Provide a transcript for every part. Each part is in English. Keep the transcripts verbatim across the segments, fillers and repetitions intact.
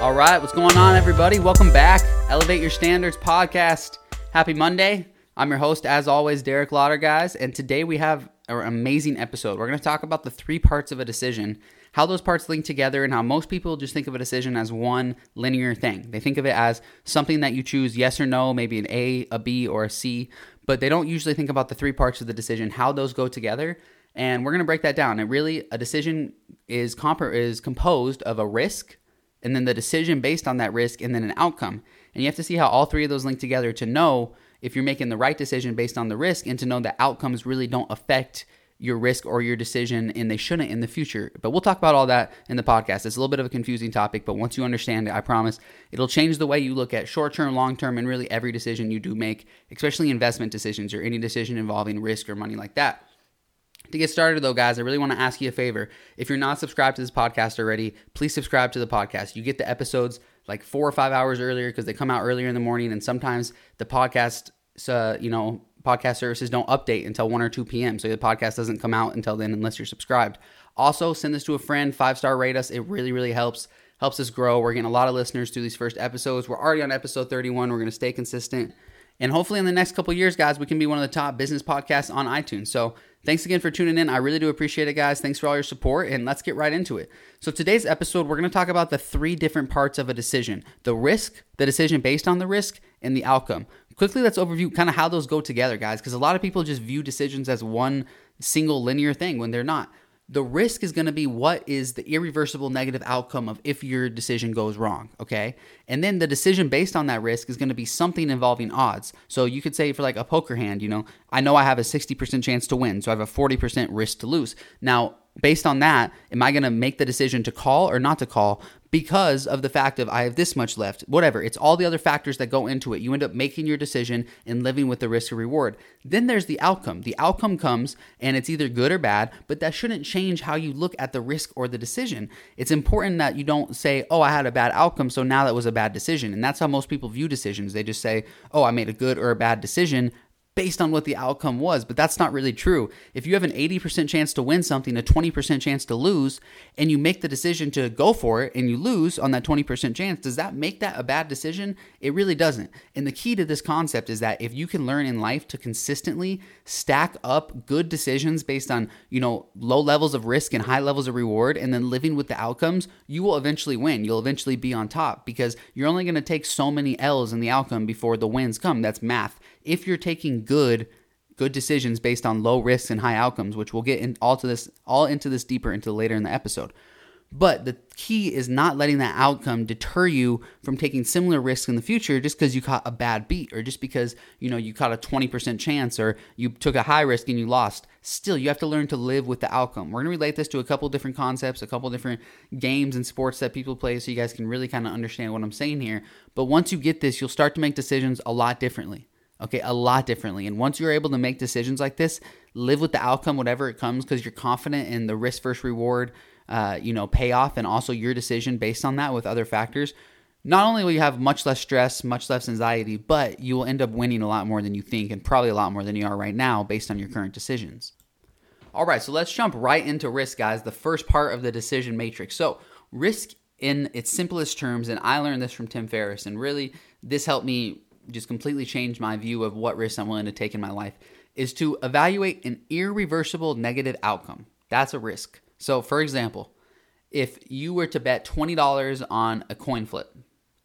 All right, what's going on, everybody? Welcome back, Elevate Your Standards Podcast. Happy Monday. I'm your host, as always, Derek Lauder, guys, and today we have an amazing episode. We're going to talk about the three parts of a decision, how those parts link together, and how most people just think of a decision as one linear thing. They think of it as something that you choose yes or no, maybe an A, a B, or a C, but they don't usually think about the three parts of the decision, how those go together. And we're going to break that down. And really, a decision is comp- is composed of a risk, and then the decision based on that risk, and then an outcome. And you have to see how all three of those link together to know if you're making the right decision based on the risk, and to know that outcomes really don't affect your risk or your decision, and they shouldn't in the future. But we'll talk about all that in the podcast. It's a little bit of a confusing topic, but once you understand it, I promise it'll change the way you look at short-term, long-term, and really every decision you do make, especially investment decisions or any decision involving risk or money like that. To get started, though, guys, I really want to ask you a favor. If you're not subscribed to this podcast already, please subscribe to the podcast. You get the episodes like four or five hours earlier because they come out earlier in the morning, and sometimes the podcast, uh, you know, podcast services don't update until one or two p.m., so the podcast doesn't come out until then unless you're subscribed. Also, send this to a friend, five-star rate us. It really, really helps. Helps us grow. We're getting a lot of listeners through these first episodes. We're already on episode thirty-one. We're going to stay consistent. And hopefully in the next couple of years, guys, we can be one of the top business podcasts on iTunes. So thanks again for tuning in. I really do appreciate it, guys. Thanks for all your support, and let's get right into it. So today's episode, we're going to talk about the three different parts of a decision: the risk, the decision based on the risk, and the outcome. Quickly, let's overview kind of how those go together, guys, because a lot of people just view decisions as one single linear thing when they're not. The risk is going to be what is the irreversible negative outcome of if your decision goes wrong, okay? And then the decision based on that risk is going to be something involving odds. So you could say for like a poker hand, you know, I know I have a sixty percent chance to win, so I have a forty percent risk to lose. Now, based on that, am I going to make the decision to call or not to call because of the fact of I have this much left, whatever. It's all the other factors that go into it. You end up making your decision and living with the risk or reward. Then there's the outcome. The outcome comes and it's either good or bad, but that shouldn't change how you look at the risk or the decision. It's important that you don't say, oh, I had a bad outcome, so now that was a bad decision. And that's how most people view decisions. They just say, oh, I made a good or a bad decision based on what the outcome was, but that's not really true. If you have an eighty percent chance to win something, a twenty percent chance to lose, and you make the decision to go for it and you lose on that twenty percent chance, does that make that a bad decision? It really doesn't. And the key to this concept is that if you can learn in life to consistently stack up good decisions based on, you know, low levels of risk and high levels of reward, and then living with the outcomes, you will eventually win. You'll eventually be on top because you're only going to take so many L's in the outcome before the wins come. That's math. If you're taking good, good decisions based on low risks and high outcomes, which we'll get in all to this, all into this deeper into later in the episode. But the key is not letting that outcome deter you from taking similar risks in the future just because you caught a bad beat or just because, you know, you caught a twenty percent chance or you took a high risk and you lost. Still, you have to learn to live with the outcome. We're going to relate this to a couple different concepts, a couple different games and sports that people play so you guys can really kind of understand what I'm saying here. But once you get this, you'll start to make decisions a lot differently. Okay, a lot differently. And once you're able to make decisions like this, live with the outcome, whatever it comes, because you're confident in the risk versus reward, uh, you know, payoff, and also your decision based on that with other factors. Not only will you have much less stress, much less anxiety, but you will end up winning a lot more than you think, and probably a lot more than you are right now based on your current decisions. All right, so let's jump right into risk, guys, the first part of the decision matrix. So risk in its simplest terms, and I learned this from Tim Ferriss, and really this helped me just completely changed my view of what risks I'm willing to take in my life, is to evaluate an irreversible negative outcome. That's a risk. So for example, if you were to bet twenty dollars on a coin flip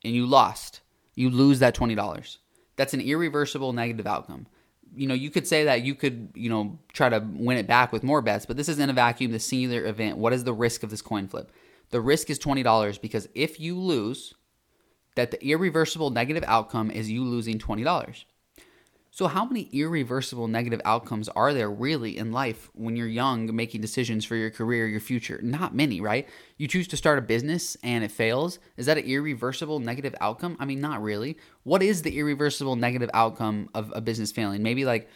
and you lost, you lose that twenty dollars. That's an irreversible negative outcome. You know, you could say that you could, you know, try to win it back with more bets, but this is in a vacuum, the singular event. What is the risk of this coin flip? The risk is twenty dollars because if you lose, that the irreversible negative outcome is you losing twenty dollars. So how many irreversible negative outcomes are there really in life when you're young, making decisions for your career, your future? Not many, right? You choose to start a business and it fails. Is that an irreversible negative outcome? I mean, not really. What is the irreversible negative outcome of a business failing? Maybe like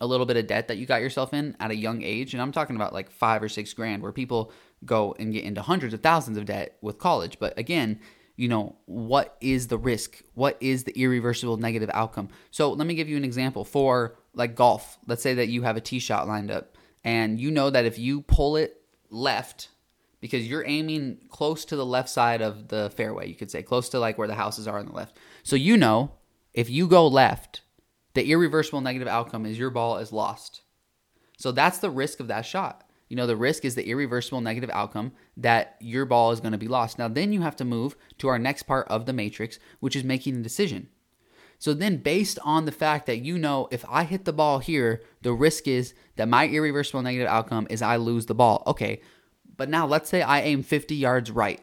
a little bit of debt that you got yourself in at a young age. And I'm talking about like five or six grand where people go and get into hundreds of thousands of debt with college. But again, you know, what is the risk? What is the irreversible negative outcome? So let me give you an example for like golf. Let's say that you have a tee shot lined up and you know that if you pull it left, because you're aiming close to the left side of the fairway, you could say, close to like where the houses are on the left. So you know if you go left, the irreversible negative outcome is your ball is lost. So that's the risk of that shot. You know, the risk is the irreversible negative outcome that your ball is going to be lost. Now, then you have to move to our next part of the matrix, which is making a decision. So then based on the fact that you know if I hit the ball here, the risk is that my irreversible negative outcome is I lose the ball. Okay, but now let's say I aim fifty yards right.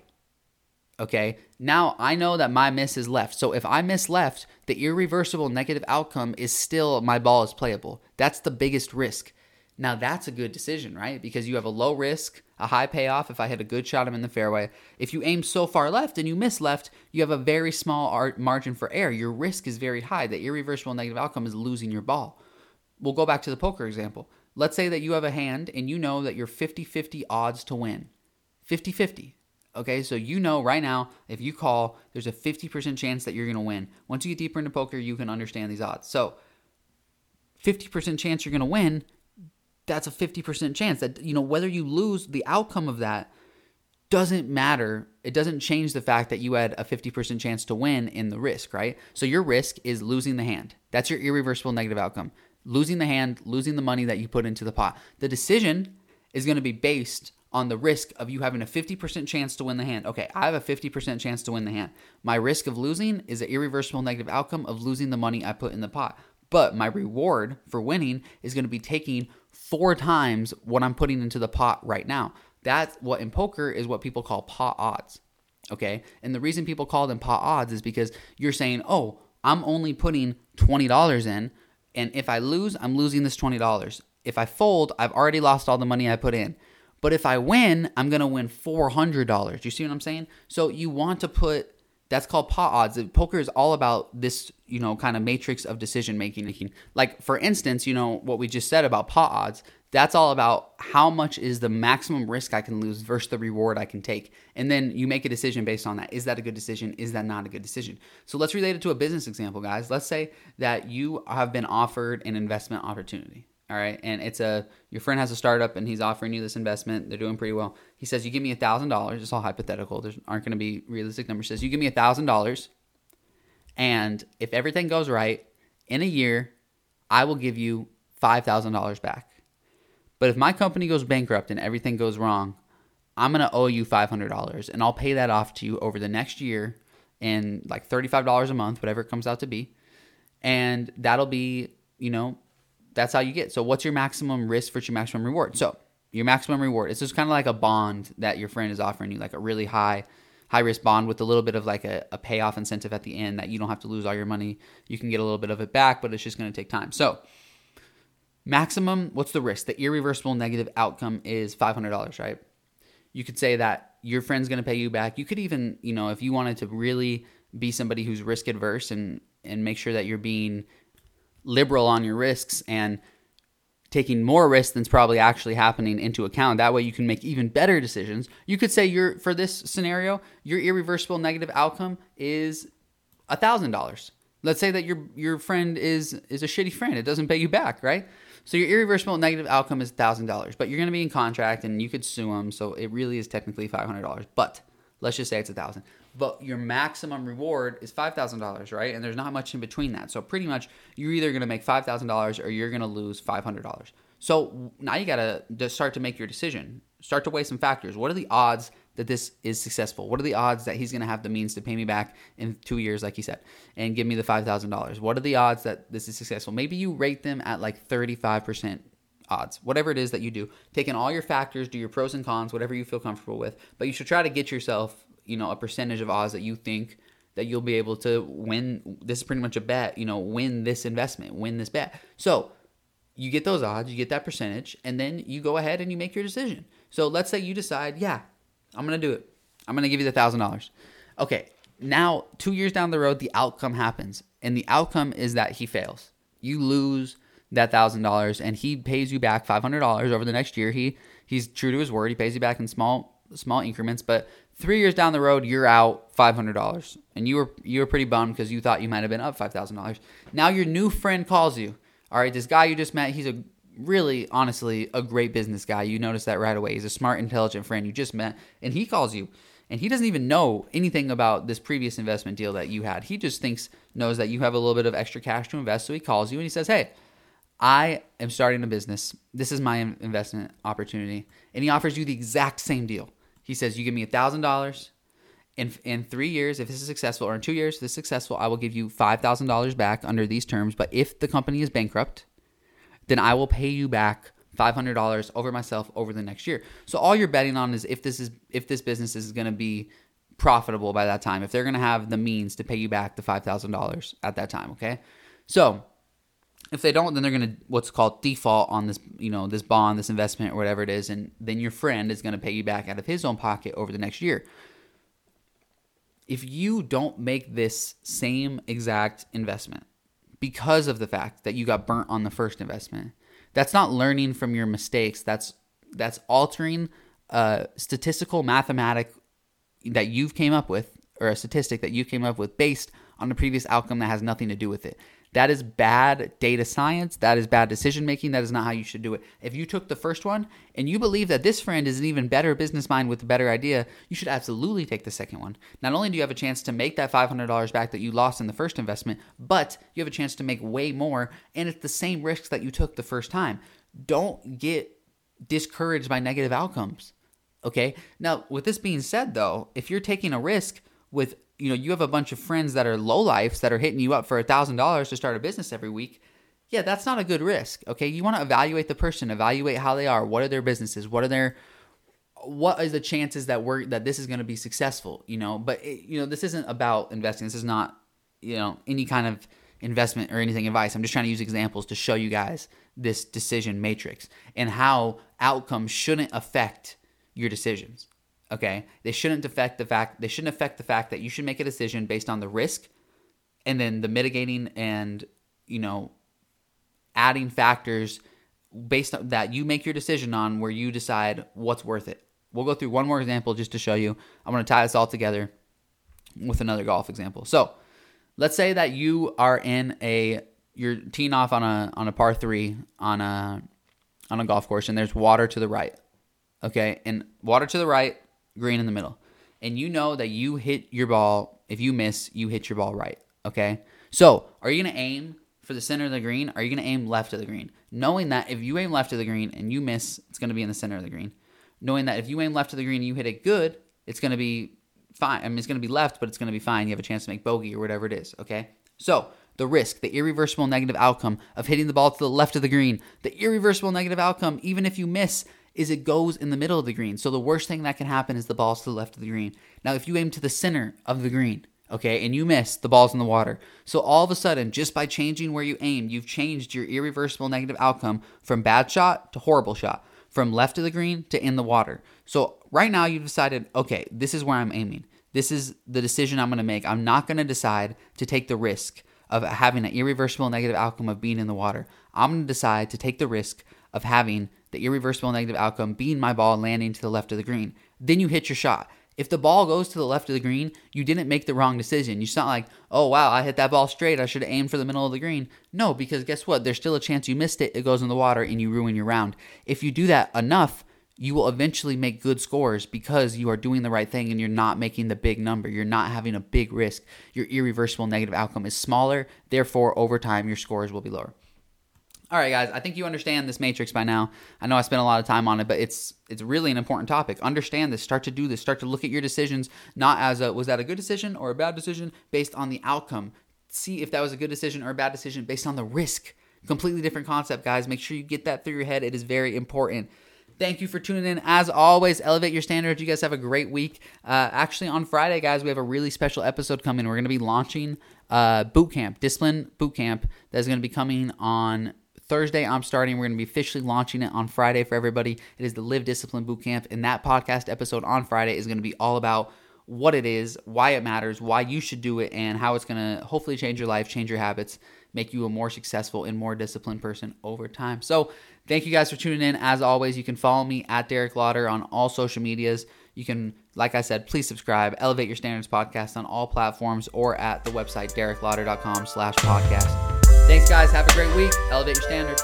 Okay, now I know that my miss is left. So if I miss left, the irreversible negative outcome is still my ball is playable. That's the biggest risk. Now that's a good decision, right? Because you have a low risk, a high payoff. If I hit a good shot, I'm in the fairway. If you aim so far left and you miss left, you have a very small margin for error. Your risk is very high. The irreversible negative outcome is losing your ball. We'll go back to the poker example. Let's say that you have a hand and you know that you're fifty-fifty odds to win. fifty-fifty. Okay, so you know right now if you call, there's a fifty percent chance that you're going to win. Once you get deeper into poker, you can understand these odds. So fifty percent chance you're going to win. That's a fifty percent chance that, you know, whether you lose, the outcome of that doesn't matter. It doesn't change the fact that you had a fifty percent chance to win in the risk, right? So your risk is losing the hand. That's your irreversible negative outcome. Losing the hand, losing the money that you put into the pot. The decision is going to be based on the risk of you having a fifty percent chance to win the hand. Okay, I have a fifty percent chance to win the hand. My risk of losing is the irreversible negative outcome of losing the money I put in the pot. But my reward for winning is going to be taking four times what I'm putting into the pot right now. That's what in poker is what people call pot odds, okay? And the reason people call them pot odds is because you're saying, oh, I'm only putting twenty dollars in, and if I lose, I'm losing this twenty dollars. If I fold, I've already lost all the money I put in. But if I win, I'm going to win four hundred dollars. You see what I'm saying? So you want to put... That's called pot odds. Poker is all about this, you know, kind of matrix of decision making. Like, for instance, you know, what we just said about pot odds, that's all about how much is the maximum risk I can lose versus the reward I can take. And then you make a decision based on that. Is that a good decision? Is that not a good decision? So let's relate it to a business example, guys. Let's say that you have been offered an investment opportunity. All right. And it's a, your friend has a startup and he's offering you this investment. They're doing pretty well. He says, you give me a thousand dollars. It's all hypothetical. There aren't going to be realistic numbers. He says, you give me a thousand dollars. And if everything goes right in a year, I will give you five thousand dollars back. But if my company goes bankrupt and everything goes wrong, I'm going to owe you five hundred dollars and I'll pay that off to you over the next year in like thirty-five dollars a month, whatever it comes out to be. And that'll be, you know, that's how you get. So what's your maximum risk versus your maximum reward? So your maximum reward, it's just kind of like a bond that your friend is offering you, like a really high, high risk bond with a little bit of like a, a payoff incentive at the end that you don't have to lose all your money. You can get a little bit of it back, but it's just going to take time. So maximum, what's the risk? The irreversible negative outcome is five hundred dollars, right? You could say that your friend's going to pay you back. You could even, you know, if you wanted to really be somebody who's risk adverse and, and make sure that you're being liberal on your risks and taking more risk than's probably actually happening into account. That way you can make even better decisions. You could say you're for this scenario, your irreversible negative outcome is a thousand dollars. Let's say that your your friend is is a shitty friend. It doesn't pay you back, right? So your irreversible negative outcome is a thousand dollars, but you're going to be in contract and you could sue them. So it really is technically five hundred dollars, but let's just say it's a thousand. But your maximum reward is five thousand dollars, right? And there's not much in between that. So pretty much you're either going to make five thousand dollars or you're going to lose five hundred dollars. So now you got to start to make your decision. Start to weigh some factors. What are the odds that this is successful? What are the odds that he's going to have the means to pay me back in two years, like he said, and give me the five thousand dollars? What are the odds that this is successful? Maybe you rate them at like thirty-five percent. Odds, whatever it is that you do, take in all your factors, do your pros and cons, whatever you feel comfortable with, but you should try to get yourself, you know, a percentage of odds that you think that you'll be able to win. This is pretty much a bet, you know, win this investment, win this bet. So you get those odds, you get that percentage, and then you go ahead and you make your decision. So let's say you decide, yeah, I'm going to do it. I'm going to give you the thousand dollars. Okay. Now, two years down the road, the outcome happens, and the outcome is that he fails. You lose that one thousand dollars, and he pays you back five hundred dollars over the next year. He he's true to his word. He pays you back in small small increments, but three years down the road, you're out five hundred dollars, and you were you were pretty bummed because you thought you might have been up five thousand dollars. Now your new friend calls you. All right, this guy you just met, he's a really, honestly, a great business guy. You notice that right away. He's a smart, intelligent friend you just met, and he calls you. And he doesn't even know anything about this previous investment deal that you had. He just thinks, knows that you have a little bit of extra cash to invest, so he calls you and he says, hey, I am starting a business. This is my investment opportunity. And he offers you the exact same deal. He says, you give me one thousand dollars. In, in three years, if this is successful, or in two years, if this is successful, I will give you five thousand dollars back under these terms. But if the company is bankrupt, then I will pay you back five hundred dollars over myself over the next year. So all you're betting on is if this is if this business is going to be profitable by that time, if they're going to have the means to pay you back the five thousand dollars at that time, okay? So if they don't, then they're going to what's called default on this, you know, this bond, this investment, or whatever it is, and then your friend is going to pay you back out of his own pocket over the next year. If you don't make this same exact investment because of the fact that you got burnt on the first investment, that's not learning from your mistakes. That's that's altering a statistical mathematic that you've came up with, or a statistic that you came up with based on the previous outcome that has nothing to do with it. That is bad data science. That is bad decision making. That is not how you should do it. If you took the first one and you believe that this friend is an even better business mind with a better idea, you should absolutely take the second one. Not only do you have a chance to make that five hundred dollars back that you lost in the first investment, but you have a chance to make way more, and it's the same risks that you took the first time. Don't get discouraged by negative outcomes, okay? Now, with this being said, though, if you're taking a risk with you know, you have a bunch of friends that are lowlifes that are hitting you up for one thousand dollars to start a business every week. Yeah, that's not a good risk, okay? You want to evaluate the person, evaluate how they are, what are their businesses, what are their, what is the chances that we're, that this is going to be successful, you know? But, it, you know, this isn't about investing. This is not, you know, any kind of investment or anything advice. I'm just trying to use examples to show you guys this decision matrix and how outcomes shouldn't affect your decisions. Okay, they shouldn't affect the fact. They shouldn't affect the fact that you should make a decision based on the risk, and then the mitigating and you know, adding factors based on that you make your decision on, where you decide what's worth it. We'll go through one more example just to show you. I'm going to tie this all together with another golf example. So, let's say that you are in a you're teeing off on a on a par three on a on a golf course, and there's water to the right. Okay, and water to the right. Green in the middle, and you know that you hit your ball. If you miss, you hit your ball right, okay? So are you going to aim for the center of the green? Are you going to aim left of the green? Knowing that if you aim left of the green and you miss, it's going to be in the center of the green. Knowing that if you aim left of the green and you hit it good, it's going to be fine. I mean, it's going to be left, but it's going to be fine. You have a chance to make bogey or whatever it is, okay? So the risk, the irreversible negative outcome of hitting the ball to the left of the green, the irreversible negative outcome, even if you miss, is it goes in the middle of the green. So the worst thing that can happen is the ball's to the left of the green. Now, if you aim to the center of the green, okay, and you miss, the ball's in the water. So all of a sudden, just by changing where you aim, you've changed your irreversible negative outcome from bad shot to horrible shot, from left of the green to in the water. So right now you've decided, okay, this is where I'm aiming. This is the decision I'm going to make. I'm not going to decide to take the risk of having an irreversible negative outcome of being in the water. I'm going to decide to take the risk of having the irreversible negative outcome being my ball landing to the left of the green. Then you hit your shot. If the ball goes to the left of the green, you didn't make the wrong decision. It's not like, oh, wow, I hit that ball straight. I should have aimed for the middle of the green. No, because guess what? There's still a chance you missed it. It goes in the water and you ruin your round. If you do that enough, you will eventually make good scores because you are doing the right thing and you're not making the big number. You're not having a big risk. Your irreversible negative outcome is smaller. Therefore, over time, your scores will be lower. All right, guys, I think you understand this matrix by now. I know I spent a lot of time on it, but it's it's really an important topic. Understand this. Start to do this. Start to look at your decisions, not as a, was that a good decision or a bad decision, based on the outcome. See if that was a good decision or a bad decision based on the risk. Completely different concept, guys. Make sure you get that through your head. It is very important. Thank you for tuning in. As always, Elevate Your Standards. You guys have a great week. Uh, actually, on Friday, guys, we have a really special episode coming. We're going to be launching uh, boot camp, Discipline Boot Camp, that's going to be coming on Thursday. I'm starting. We're going to be officially launching it on Friday for everybody. It is the Live Discipline Bootcamp, and that podcast episode on Friday is going to be all about what it is, why it matters, why you should do it, and how it's going to hopefully change your life, change your habits, make you a more successful and more disciplined person over time. So thank you guys for tuning in. As always, you can follow me at Derek Lauder on all social medias. You can, like I said, please subscribe, Elevate Your Standards Podcast on all platforms or at the website, derek lauder dot com slash podcast. Thanks, guys. Have a great week. Elevate your standards.